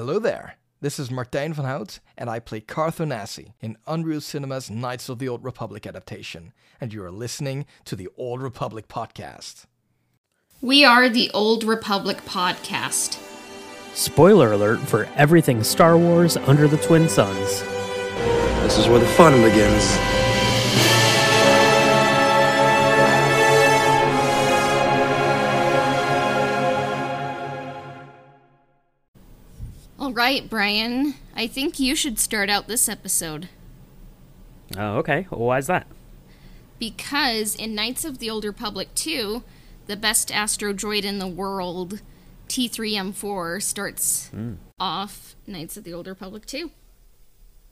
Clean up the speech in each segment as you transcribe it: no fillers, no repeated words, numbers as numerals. Hello there, this is Martijn van Hout, and I play Carth Onasi in Unreal Cinema's Knights of the Old Republic adaptation, and you are listening to the Old Republic Podcast. We are the Old Republic Podcast. Spoiler alert for everything Star Wars under the Twin Suns. This is where the fun begins. All right, Brian. I think you should start out this episode. Oh, okay. Well, why is that? Because in Knights of the Old Republic 2, the best astro droid in the world, T3M4, starts off Knights of the Old Republic 2.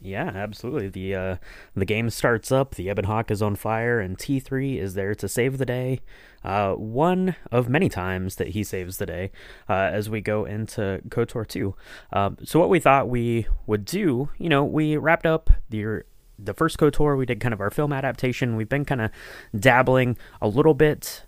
Yeah, absolutely. The game starts up, the Ebon Hawk is on fire, and T3 is there to save the day. One of many times that he saves the day as we go into KOTOR 2. So what we thought we would do, you know, we wrapped up the first KOTOR, we did kind of our film adaptation. We've been kind of dabbling a little bit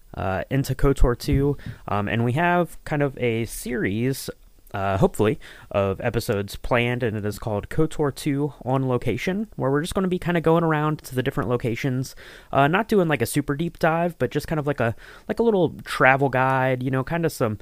into KOTOR 2, and we have kind of a series hopefully, of episodes planned, and it is called KOTOR 2 On Location, where we're just going to be kind of going around to the different locations, not doing like a super deep dive, but just kind of like a little travel guide, you know, kind of some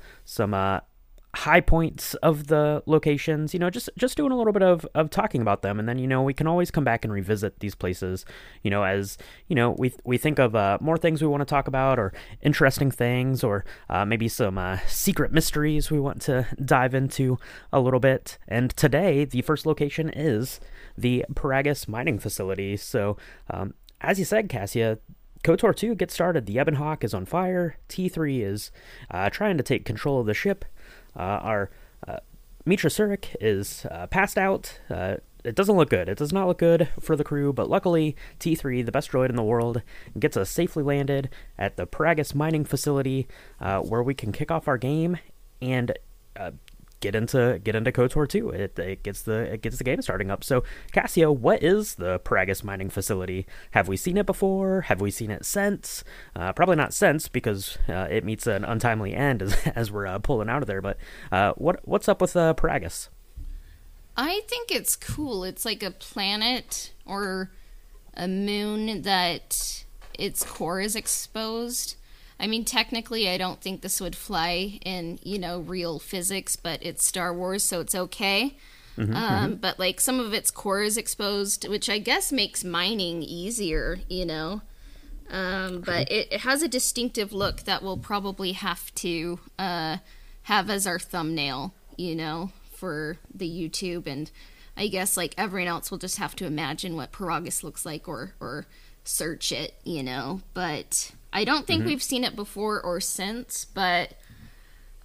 high points of the locations, you know, just doing a little bit of talking about them. And then, you know, we can always come back and revisit these places, you know, as, you know, we think of more things we want to talk about, or interesting things, or maybe some secret mysteries we want to dive into a little bit. And today, the first location is the Peragus Mining Facility. So, as you said, Cassia, KOTOR 2 gets started. The Ebon Hawk is on fire. T3 is trying to take control of the ship. Our Meetra Surik is passed out. It doesn't look good. It does not look good for the crew, but luckily T3, the best droid in the world, gets us safely landed at the Peragus Mining Facility, where we can kick off our game and get into KOTOR 2. It gets the game starting up. So, Cassio, what is the Peragus Mining Facility? Have we seen it before? Have we seen it since? Probably not since, because it meets an untimely end as we're pulling out of there. But what's up with Peragus? I think it's cool. It's like a planet or a moon that its core is exposed. I mean, technically, I don't think this would fly in, you know, real physics, but it's Star Wars, so it's okay. Mm-hmm, But, like, some of its core is exposed, which I guess makes mining easier, you know. But it has a distinctive look that we'll probably have to have as our thumbnail, you know, for the YouTube. And I guess, like, everyone else will just have to imagine what Peragus looks like or search it, you know. But I don't think we've seen it before or since, but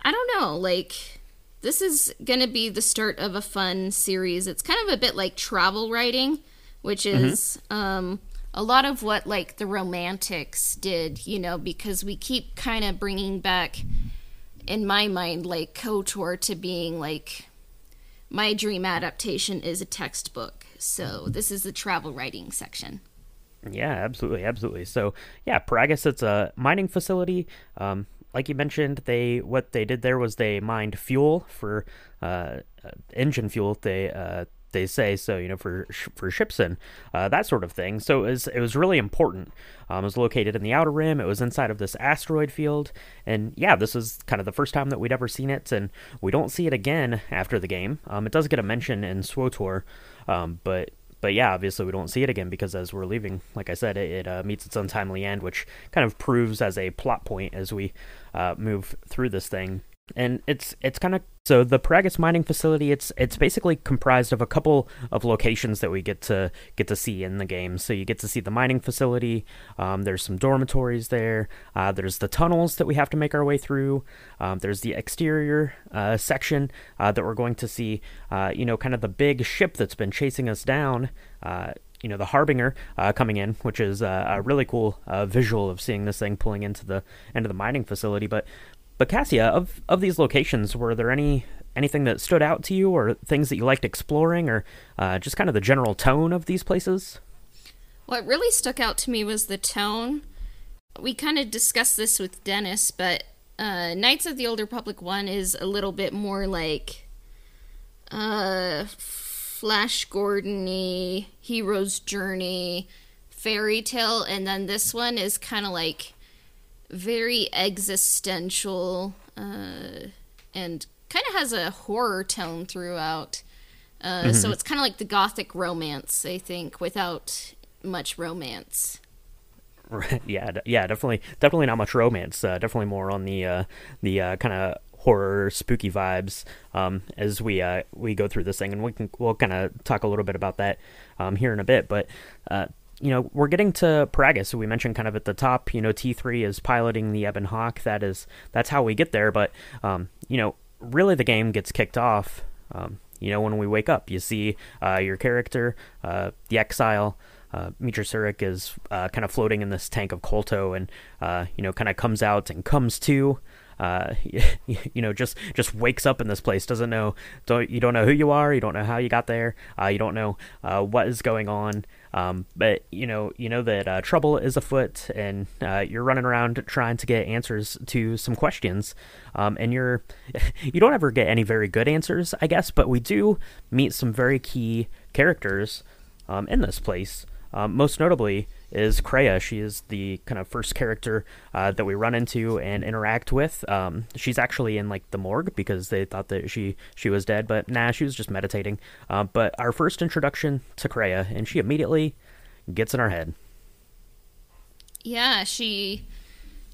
I don't know. Like, this is going to be the start of a fun series. It's kind of a bit like travel writing, which is a lot of what, like, the Romantics did, you know, because we keep kind of bringing back, in my mind, like, KOTOR to being, like, my dream adaptation is a textbook. So this is the travel writing section. Yeah, absolutely, absolutely. So, yeah, Peragus, it's a mining facility. Like you mentioned, what they did there was they mined fuel for engine fuel, they say, so, you know, for ships and that sort of thing. So it was really important. It was located in the Outer Rim. It was inside of this asteroid field. And yeah, this is kind of the first time that we'd ever seen it, and we don't see it again after the game. It does get a mention in SWOTOR, But yeah, obviously we don't see it again because as we're leaving, like I said, it meets its untimely end, which kind of proves as a plot point as we move through this thing. And it's kind of, so the Peragus Mining Facility, it's basically comprised of a couple of locations that we get to see in the game. So you get to see the mining facility. There's some dormitories there. There's the tunnels that we have to make our way through. There's the exterior section that we're going to see. You know, kind of the big ship that's been chasing us down. You know, the Harbinger coming in, which is a really cool visual of seeing this thing pulling into the end of the mining facility, but. But Cassia, of these locations, were there anything that stood out to you, or things that you liked exploring, or just kind of the general tone of these places? What really stuck out to me was the tone. We kind of discussed this with Dennis, but Knights of the Old Republic 1 is a little bit more like Flash Gordon-y, Hero's Journey, fairy tale, and then this one is kind of like very existential, and kind of has a horror tone throughout. So it's kind of like the gothic romance, I think, without much romance. Right. Yeah, definitely not much romance. Definitely more on the kind of horror, spooky vibes as we go through this thing, and we'll kind of talk a little bit about that here in a bit. But we're getting to Peragus. So we mentioned kind of at the top, T3 is piloting the Ebon Hawk. That's how we get there. But really, the game gets kicked off. When we wake up, you see your character, the exile. Meetra Surik is kind of floating in this tank of kolto, and kind of comes out and comes to. Just wakes up in this place. You don't know who you are. You don't know how you got there. You don't know what is going on. But you know that trouble is afoot, and you're running around trying to get answers to some questions. And you don't ever get any very good answers, I guess. But we do meet some very key characters in this place. Most notably is Kreia. She is the kind of first character that we run into and interact with. She's actually in like the morgue because they thought that she was dead, but nah, she was just meditating. But our first introduction to Kreia, and she immediately gets in our head. Yeah, she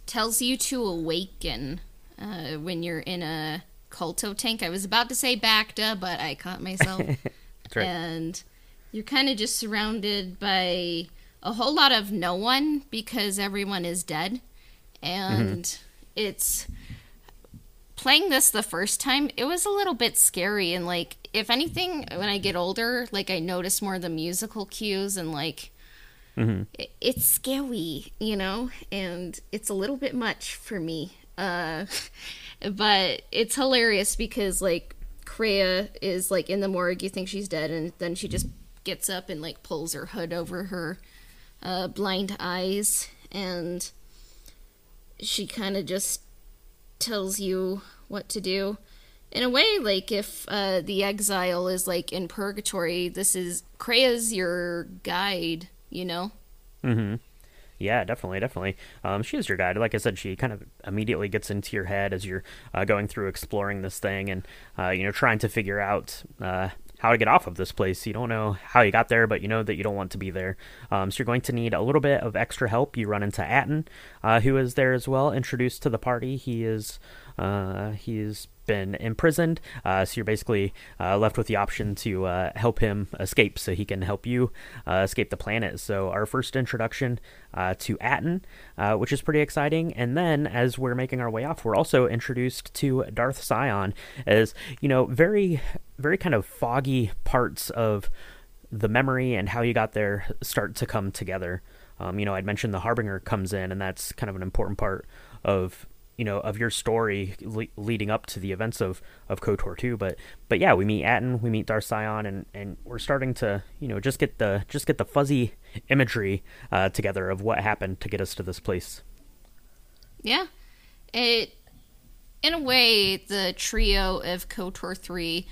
tells you to awaken when you're in a kolto tank. I was about to say Bacta, but I caught myself. That's right. And you're kind of just surrounded by a whole lot of no one because everyone is dead. And It's playing this the first time, it was a little bit scary. And like, if anything, when I get older, like I notice more of the musical cues and like, it's scary, and it's a little bit much for me. But it's hilarious because like Kreia is like in the morgue, you think she's dead. And then she just gets up and like pulls her hood over her blind eyes, and she kind of just tells you what to do. In a way, like if the exile is like in purgatory, this is Kreia's your guide, Yeah, definitely. She is your guide. Like I said, she kind of immediately gets into your head as you're going through exploring this thing and trying to figure out how to get off of this place. You don't know how you got there, but you know that you don't want to be there. So you're going to need a little bit of extra help. You run into Atton, who is there as well, introduced to the party. He's been imprisoned, so you're basically left with the option to help him escape so he can help you escape the planet. So our first introduction to Atton, which is pretty exciting. And then as we're making our way off, we're also introduced to Darth Sion as, very, very kind of foggy parts of the memory and how you got there start to come together. I'd mentioned the Harbinger comes in, and that's kind of an important part of of your story leading up to the events of KOTOR 2. But yeah, we meet Atton, we meet Darth Sion, and we're starting to, just get the fuzzy imagery together of what happened to get us to this place. Yeah. In a way, the trio of KOTOR 3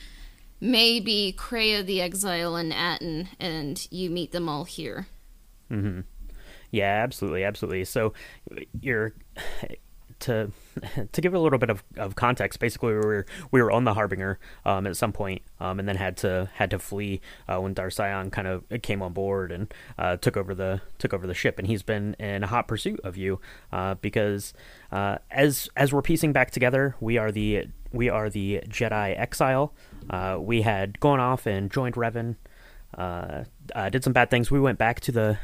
may be Kreia, the Exile, and Atton, and you meet them all here. Mm-hmm. Yeah, absolutely. So you're... To give a little bit of context, basically we were on the Harbinger at some point, and then had to flee when Darth Sion kind of came on board and took over the ship, and he's been in hot pursuit of you because as we're piecing back together, we are the Jedi Exile. We had gone off and joined Revan, did some bad things. We went back to the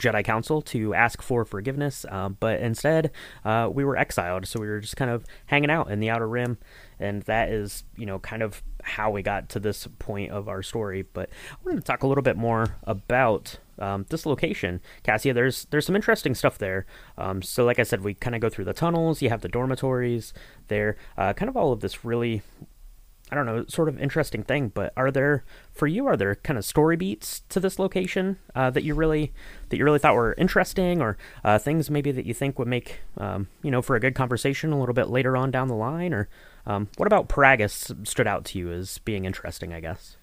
Jedi Council to ask for forgiveness, but instead we were exiled, so we were just kind of hanging out in the Outer Rim, and that is kind of how we got to this point of our story. But I wanted to talk a little bit more about this location, Cassia. There's some interesting stuff there. So like I said, we kind of go through the tunnels, you have the dormitories there, kind of all of this really, I don't know, sort of interesting thing. But are there kind of story beats to this location that you really thought were interesting, or things maybe that you think would make for a good conversation a little bit later on down the line, or What about Peragus stood out to you as being interesting, I guess?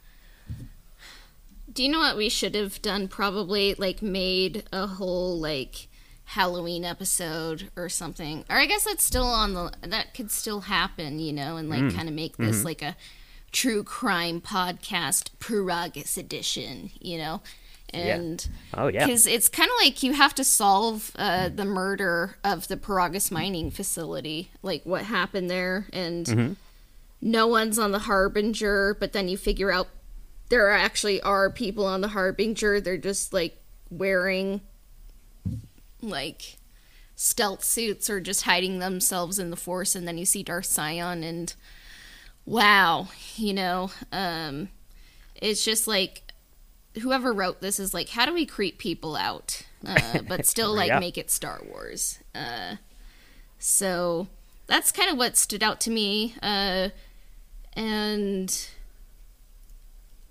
Do you know what we should have done? Probably, like, made a whole, like, Halloween episode or something. Or I guess that's still on the... That could still happen, you know, and, like, kind of make this, like, a true crime podcast Peragus edition, you know? And yeah. Oh, yeah. Because it's kind of like you have to solve the murder of the Peragus Mining Facility, like what happened there, and no one's on the Harbinger, but then you figure out there actually are people on the Harbinger. They're just, like, wearing, like, stealth suits or just hiding themselves in the Force, and then you see Darth Sion, and wow, you know, it's just, like, whoever wrote this is like, how do we creep people out, but still, like, make it Star Wars? So that's kind of what stood out to me. And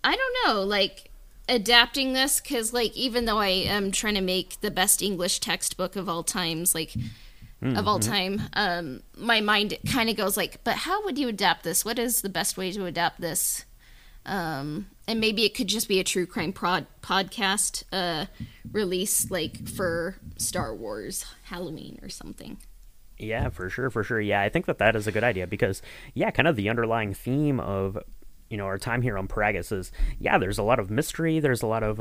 I don't know, like, adapting this, because, like, even though I am trying to make the best English textbook of all times, like, of all time, my mind kind of goes like, but how would you adapt this? What is the best way to adapt this? And maybe it could just be a true crime podcast release, like, for Star Wars Halloween or something. Yeah, for sure, for sure. Yeah, I think that is a good idea because, yeah, kind of the underlying theme of, you know, our time here on Peragus is, yeah, there's a lot of mystery, there's a lot of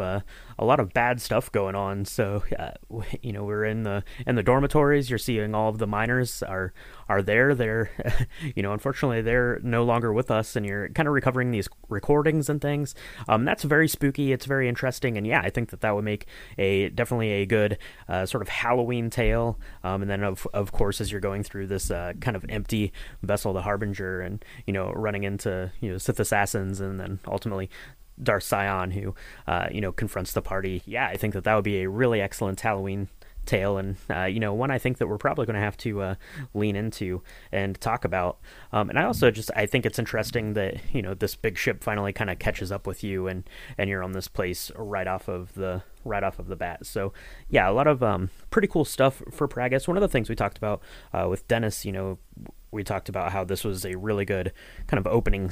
bad stuff going on. So, you know, we're in the dormitories. You're seeing all of the miners are there. They're, you know, unfortunately they're no longer with us, and you're kind of recovering these recordings and things. That's very spooky. It's very interesting, and yeah, I think that would make definitely a good sort of Halloween tale. And then of course, as you're going through this kind of empty vessel, the Harbinger, and, you know, running into, you know, Sith assassins, and then ultimately Darth Sion, who you know, confronts the party. Yeah, I think that would be a really excellent Halloween tale, and you know, one I think that we're probably going to have to lean into and talk about. And I also just, I think it's interesting that, you know, this big ship finally kind of catches up with you, and you're on this place right off of the bat. So yeah, a lot of pretty cool stuff for Peragus. One of the things we talked about with Dennis, you know, we talked about how this was a really good kind of opening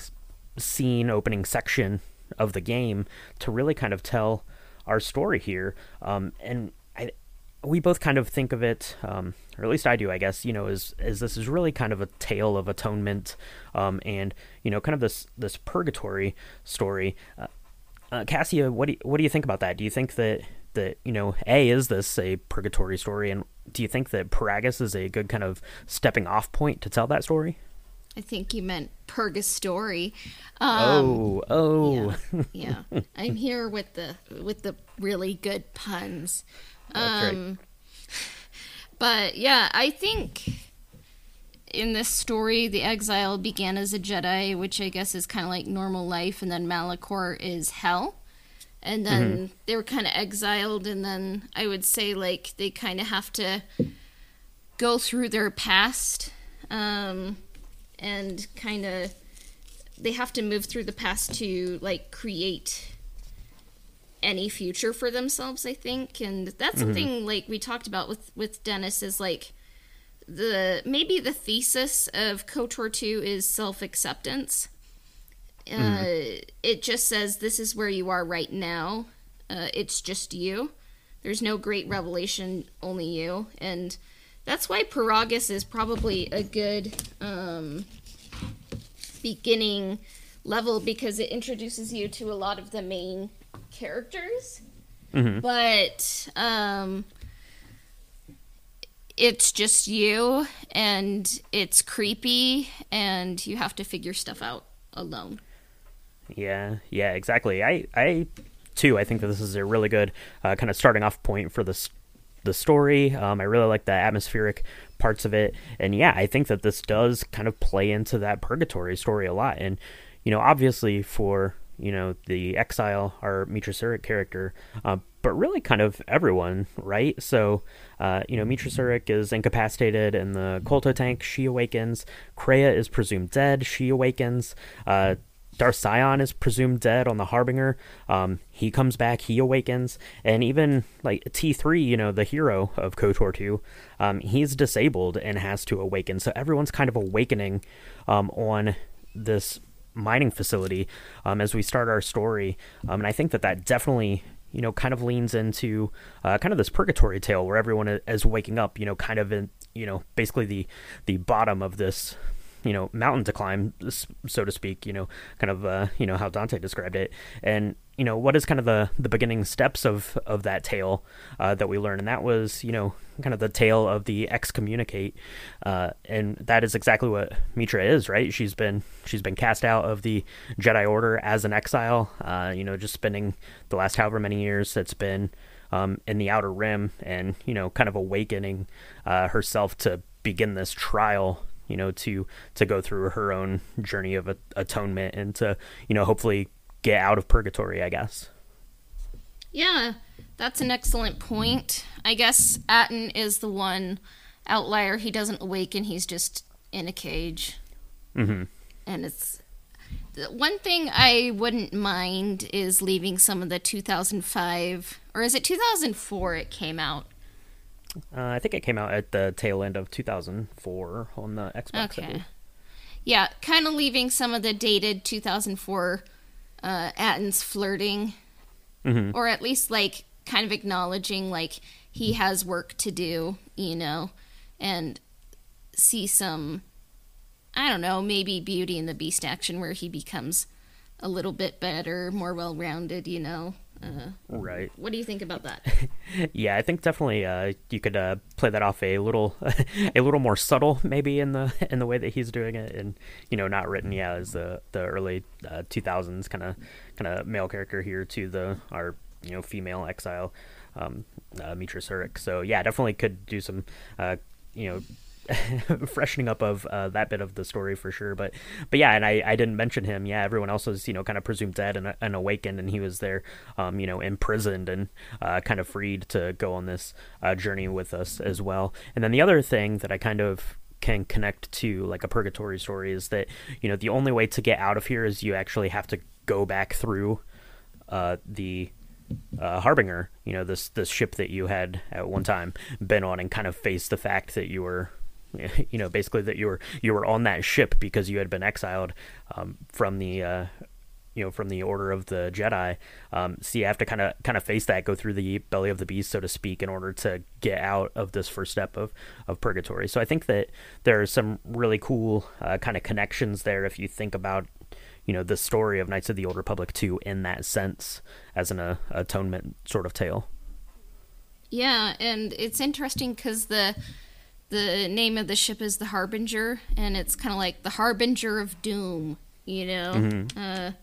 section of the game to really kind of tell our story here. And we both kind of think of it, or at least I do, I guess, you know, is this is really kind of a tale of atonement, and, you know, kind of this purgatory story. Cassia, what do you think about that? Do you think that, you know, is this a purgatory story, and do you think that Peragus is a good kind of stepping off point to tell that story? I think you meant Purgastory. Yeah. I'm here with the really good puns. That's right. But yeah, I think in this story, the exile began as a Jedi, which I guess is kind of like normal life, and then Malachor is hell, and then they were kind of exiled, and then I would say, like, they kind of have to go through their past, and kind of they have to move through the past to, like, create any future for themselves, I think. And that's something, like, we talked about with Dennis, is, like, maybe the thesis of KOTOR 2 is self-acceptance. It just says this is where you are right now. It's just you. There's no great revelation, only you. And that's why Peragus is probably a good beginning level, because it introduces you to a lot of the main characters. But it's just you, and it's creepy, and you have to figure stuff out alone. Yeah, exactly. I too, I think that this is a really good kind of starting off point for this the story. I really like the atmospheric parts of it, and yeah, I think that this does kind of play into that purgatory story a lot. And, you know, obviously for, you know, the exile, our Mitrasurik character, but really kind of everyone, right? So, you know, Mitrasurik is incapacitated in the kolto tank. She awakens. Kreia is presumed dead. She awakens. Darth Sion is presumed dead on the Harbinger. He comes back, he awakens, and even, like, T3, you know, the hero of KOTOR 2, he's disabled and has to awaken. So everyone's kind of awakening on this mining facility as we start our story. And I think that definitely, you know, kind of leans into kind of this purgatory tale where everyone is waking up, you know, kind of in, you know, basically the bottom of this, you know, mountain to climb, so to speak, you know, kind of, you know, how Dante described it. And, you know, what is kind of the beginning steps of that tale that we learn. And that was, you know, kind of the tale of the excommunicate. And that is exactly what Meetra is, right? She's been cast out of the Jedi Order as an exile, you know, just spending the last however many years that's been in the Outer Rim and, you know, kind of awakening herself to begin this trial, you know, to go through her own journey of atonement and to, you know, hopefully get out of purgatory, I guess. Yeah, that's an excellent point. I guess Atton is the one outlier. He doesn't awaken. He's just in a cage. Mm-hmm. And it's... One thing I wouldn't mind is leaving some of the 2005... Or is it 2004 it came out? I think it came out at the tail end of 2004 on the Xbox. Okay. Yeah, kind of leaving some of the dated 2004 Atten's flirting. Mm-hmm. Or at least, like, kind of acknowledging, like, he has work to do, you know, and see some, I don't know, maybe Beauty and the Beast action where he becomes a little bit better, more well-rounded, you know. Right. What do you think about that? Yeah, I think definitely you could play that off a little more subtle, maybe in the way that he's doing it, and you know, not written as the early 2000s kind of male character here to our you know female exile, Meetra Surik. So yeah, definitely could do some you know. Freshening up of that bit of the story for sure, but yeah, and I didn't mention him. Yeah, everyone else was, you know, kind of presumed dead and awakened, and he was there, you know, imprisoned and kind of freed to go on this journey with us as well. And then the other thing that I kind of can connect to, like, a purgatory story is that, you know, the only way to get out of here is you actually have to go back through the Harbinger, you know, this ship that you had at one time been on, and kind of face the fact that you were, you know, basically that you were on that ship because you had been exiled from the you know, from the Order of the Jedi. So you have to kind of face that, go through the belly of the beast, so to speak, in order to get out of this first step of purgatory. So I think that there are some really cool kind of connections there if you think about, you know, the story of Knights of the Old Republic 2 in that sense as an atonement sort of tale. Yeah, and it's interesting because the name of the ship is the Harbinger, and it's kind of like the Harbinger of Doom, you know, mm-hmm.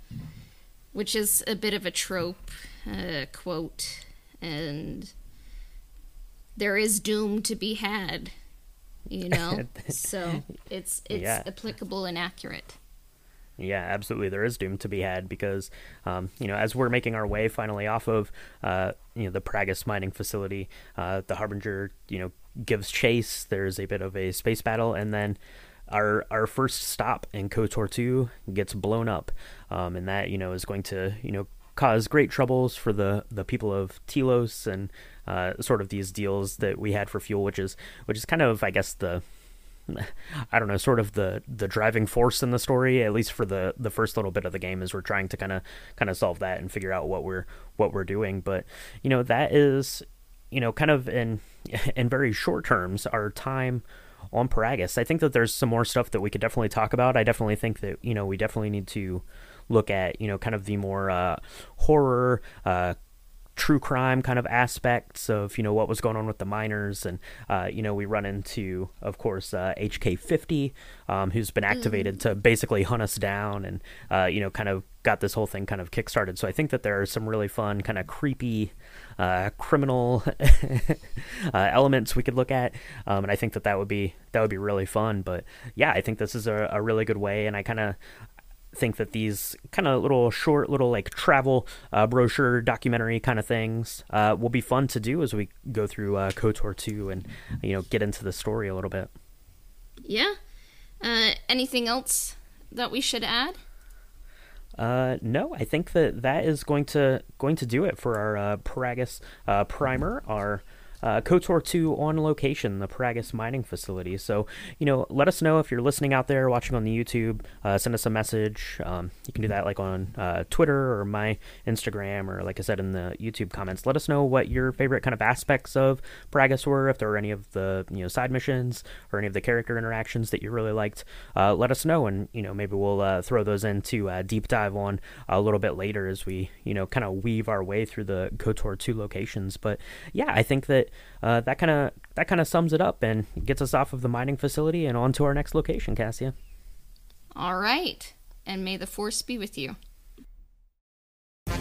Which is a bit of a trope quote, and there is doom to be had, you know, so it's yeah. Applicable and accurate. Yeah, absolutely. There is doom to be had because, you know, as we're making our way finally off of, you know, the Peragus Mining Facility, the Harbinger, you know, gives chase. There's a bit of a space battle, and then our first stop in KOTOR 2 gets blown up, and that, you know, is going to, you know, cause great troubles for the people of Telos, and sort of these deals that we had for fuel, which is kind of, I guess, the, I don't know, sort of the driving force in the story, at least for the first little bit of the game, is we're trying to kind of solve that and figure out what we're doing. But you know, that is, you know, kind of in very short terms our time on Peragus. I think that there's some more stuff that we could definitely talk about. I definitely think that, you know, we definitely need to look at, you know, kind of the more horror, true crime kind of aspects of, you know, what was going on with the miners, and you know, we run into, of course, HK 50, who's been activated to basically hunt us down, and you know, kind of got this whole thing kind of kickstarted. So I think that there are some really fun kind of creepy criminal elements we could look at, and I think that would be really fun. But yeah, I think this is a really good way, and I kind of think that these kind of little like travel brochure documentary kind of things will be fun to do as we go through KOTOR 2 and, you know, get into the story a little bit. Yeah. Anything else that we should add? No, I think that is going to do it for our Peragus primer, our KOTOR 2 on location, the Peragus Mining Facility. So, let us know if you're listening out there, watching on the YouTube. Send us a message. You can do that on Twitter or my Instagram, or like I said in the YouTube comments. Let us know what your favorite kind of aspects of Peragus were, if there were any of the side missions or any of the character interactions that you really liked. Let us know, and maybe we'll throw those into a deep dive on a little bit later as we kind of weave our way through the KOTOR 2 locations. But yeah, I think that. That kind of sums it up and gets us off of the mining facility and on to our next location, Cassia. All right. And may the Force be with you. The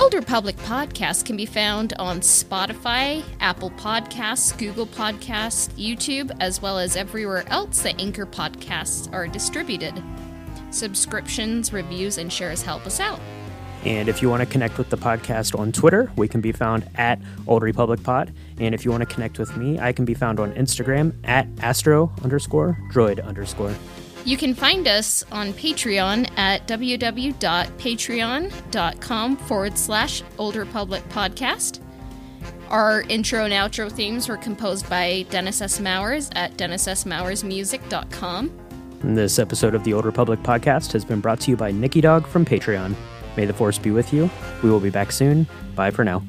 Old Republic Podcast can be found on Spotify, Apple Podcasts, Google Podcasts, YouTube, as well as everywhere else that Anchor podcasts are distributed. Subscriptions, reviews, and shares help us out. And if you want to connect with the podcast on Twitter, we can be found at Old Republic Pod. And if you want to connect with me, I can be found on Instagram at astro_droid_. You can find us on Patreon at patreon.com/Old Republic Podcast. Our intro and outro themes were composed by Dennis S. Mowers at dennisSMowersmusic.com. This episode of the Old Republic Podcast has been brought to you by Nicky Dog from Patreon. May the Force be with you. We will be back soon. Bye for now.